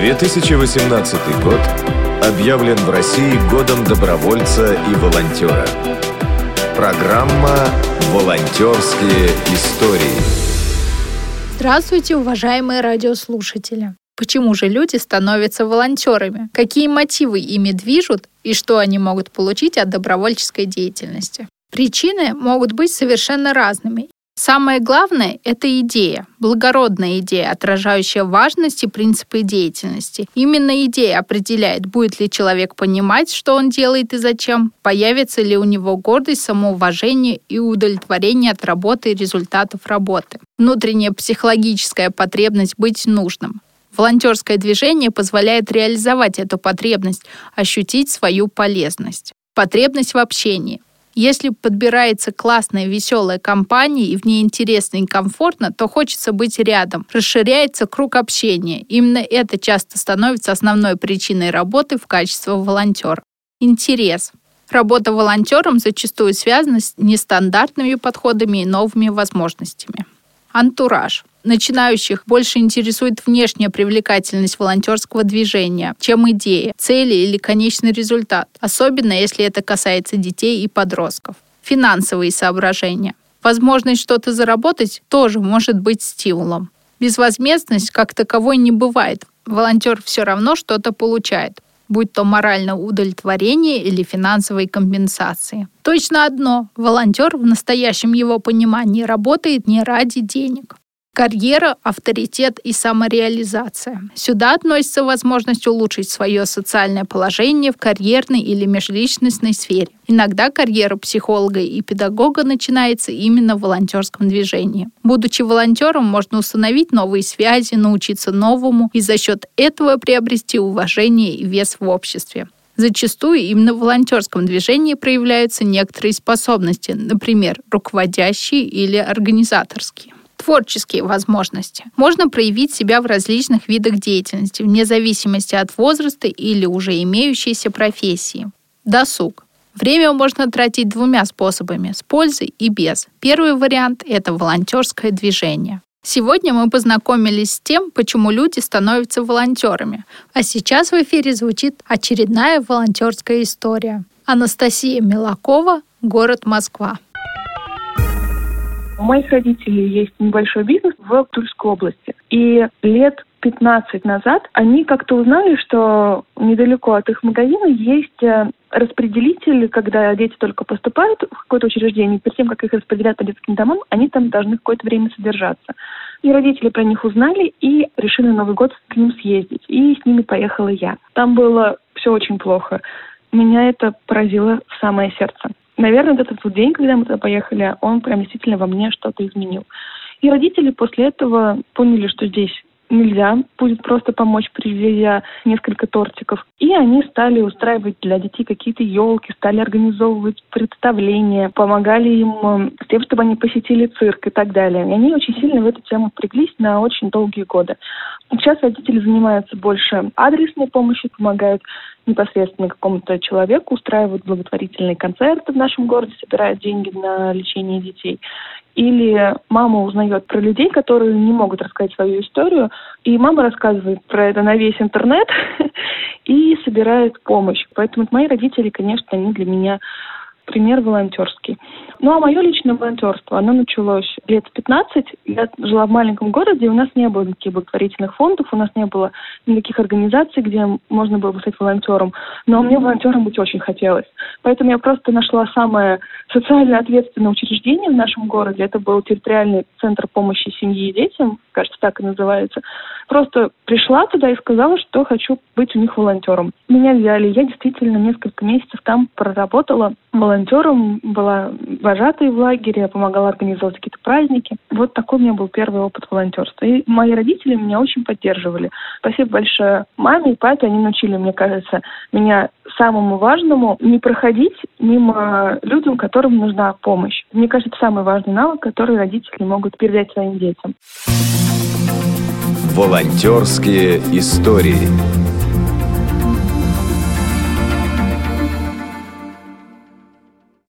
2018 год объявлен в России годом добровольца и волонтера. Программа «Волонтерские истории». Здравствуйте, уважаемые радиослушатели! Почему же люди становятся волонтерами? Какие мотивы ими движут и что они могут получить от добровольческой деятельности? Причины могут быть совершенно разными. Самое главное – это идея, благородная идея, отражающая важность и принципы деятельности. Именно идея определяет, будет ли человек понимать, что он делает и зачем, появится ли у него гордость, самоуважение и удовлетворение от работы и результатов работы. Внутренняя психологическая потребность быть нужным. Волонтерское движение позволяет реализовать эту потребность, ощутить свою полезность. Потребность в общении. Если подбирается классная, веселая компания, и в ней интересно и комфортно, то хочется быть рядом. Расширяется круг общения. Именно это часто становится основной причиной работы в качестве волонтера. Интерес. Работа волонтером зачастую связана с нестандартными подходами и новыми возможностями. Антураж. Начинающих больше интересует внешняя привлекательность волонтерского движения, чем идея, цели или конечный результат, особенно если это касается детей и подростков. Финансовые соображения. Возможность что-то заработать тоже может быть стимулом. Безвозмездность как таковой не бывает. Волонтер все равно что-то получает, будь то моральное удовлетворение или финансовые компенсации. Точно одно – волонтер в настоящем его понимании работает не ради денег. Карьера, авторитет и самореализация. Сюда относится возможность улучшить свое социальное положение в карьерной или межличностной сфере. Иногда карьера психолога и педагога начинается именно в волонтерском движении. Будучи волонтером, можно установить новые связи, научиться новому и за счет этого приобрести уважение и вес в обществе. Зачастую именно в волонтерском движении проявляются некоторые способности, например, руководящие или организаторские. Творческие возможности. Можно проявить себя в различных видах деятельности, вне зависимости от возраста или уже имеющейся профессии. Досуг. Время можно тратить двумя способами – с пользой и без. Первый вариант – это волонтерское движение. Сегодня мы познакомились с тем, почему люди становятся волонтерами. А сейчас в эфире звучит очередная волонтерская история. Анастасия Милакова, город Москва. У моих родителей есть небольшой бизнес в Тульской области. И лет 15 назад они как-то узнали, что недалеко от их магазина есть распределитель, когда дети только поступают в какое-то учреждение, перед тем, как их распределят по детским домам, они там должны какое-то время содержаться. И родители про них узнали и решили на Новый год к ним съездить. И с ними поехала я. Там было все очень плохо. Меня это поразило в самое сердце. Наверное, вот этот день, когда мы туда поехали, он прям действительно во мне что-то изменил. И родители после этого поняли, что здесь нельзя будет просто помочь, привезя несколько тортиков. И они стали устраивать для детей какие-то елки, стали организовывать представления, помогали им с тем, чтобы они посетили цирк и так далее. И они очень сильно в эту тему впряглись на очень долгие годы. Сейчас родители занимаются больше адресной помощью, помогают непосредственно какому-то человеку, устраивают благотворительные концерты в нашем городе, собирают деньги на лечение детей. Или мама узнает про людей, которые не могут рассказать свою историю, и мама рассказывает про это на весь интернет и собирает помощь. Поэтому мои родители, конечно, они для меня пример волонтерский. Ну, а мое личное волонтерство, оно началось лет 15. Я жила в маленьком городе, и у нас не было никаких благотворительных фондов, у нас не было никаких организаций, где можно было бы стать волонтером. Но мне волонтером быть очень хотелось. Поэтому я просто нашла самое социально ответственное учреждение в нашем городе. Это был территориальный центр помощи семье и детям, кажется, так и называется. Просто пришла туда и сказала, что хочу быть у них волонтером. Меня взяли. Я действительно несколько месяцев там проработала волонтером, была вожатой в лагере, помогала организовать какие-то праздники. Вот такой у меня был первый опыт волонтерства. И мои родители меня очень поддерживали. Спасибо большое маме и папе. Они научили, мне кажется, меня самому важному не проходить мимо людям, которым нужна помощь. Мне кажется, это самый важный навык, который родители могут передать своим детям. Волонтерские истории.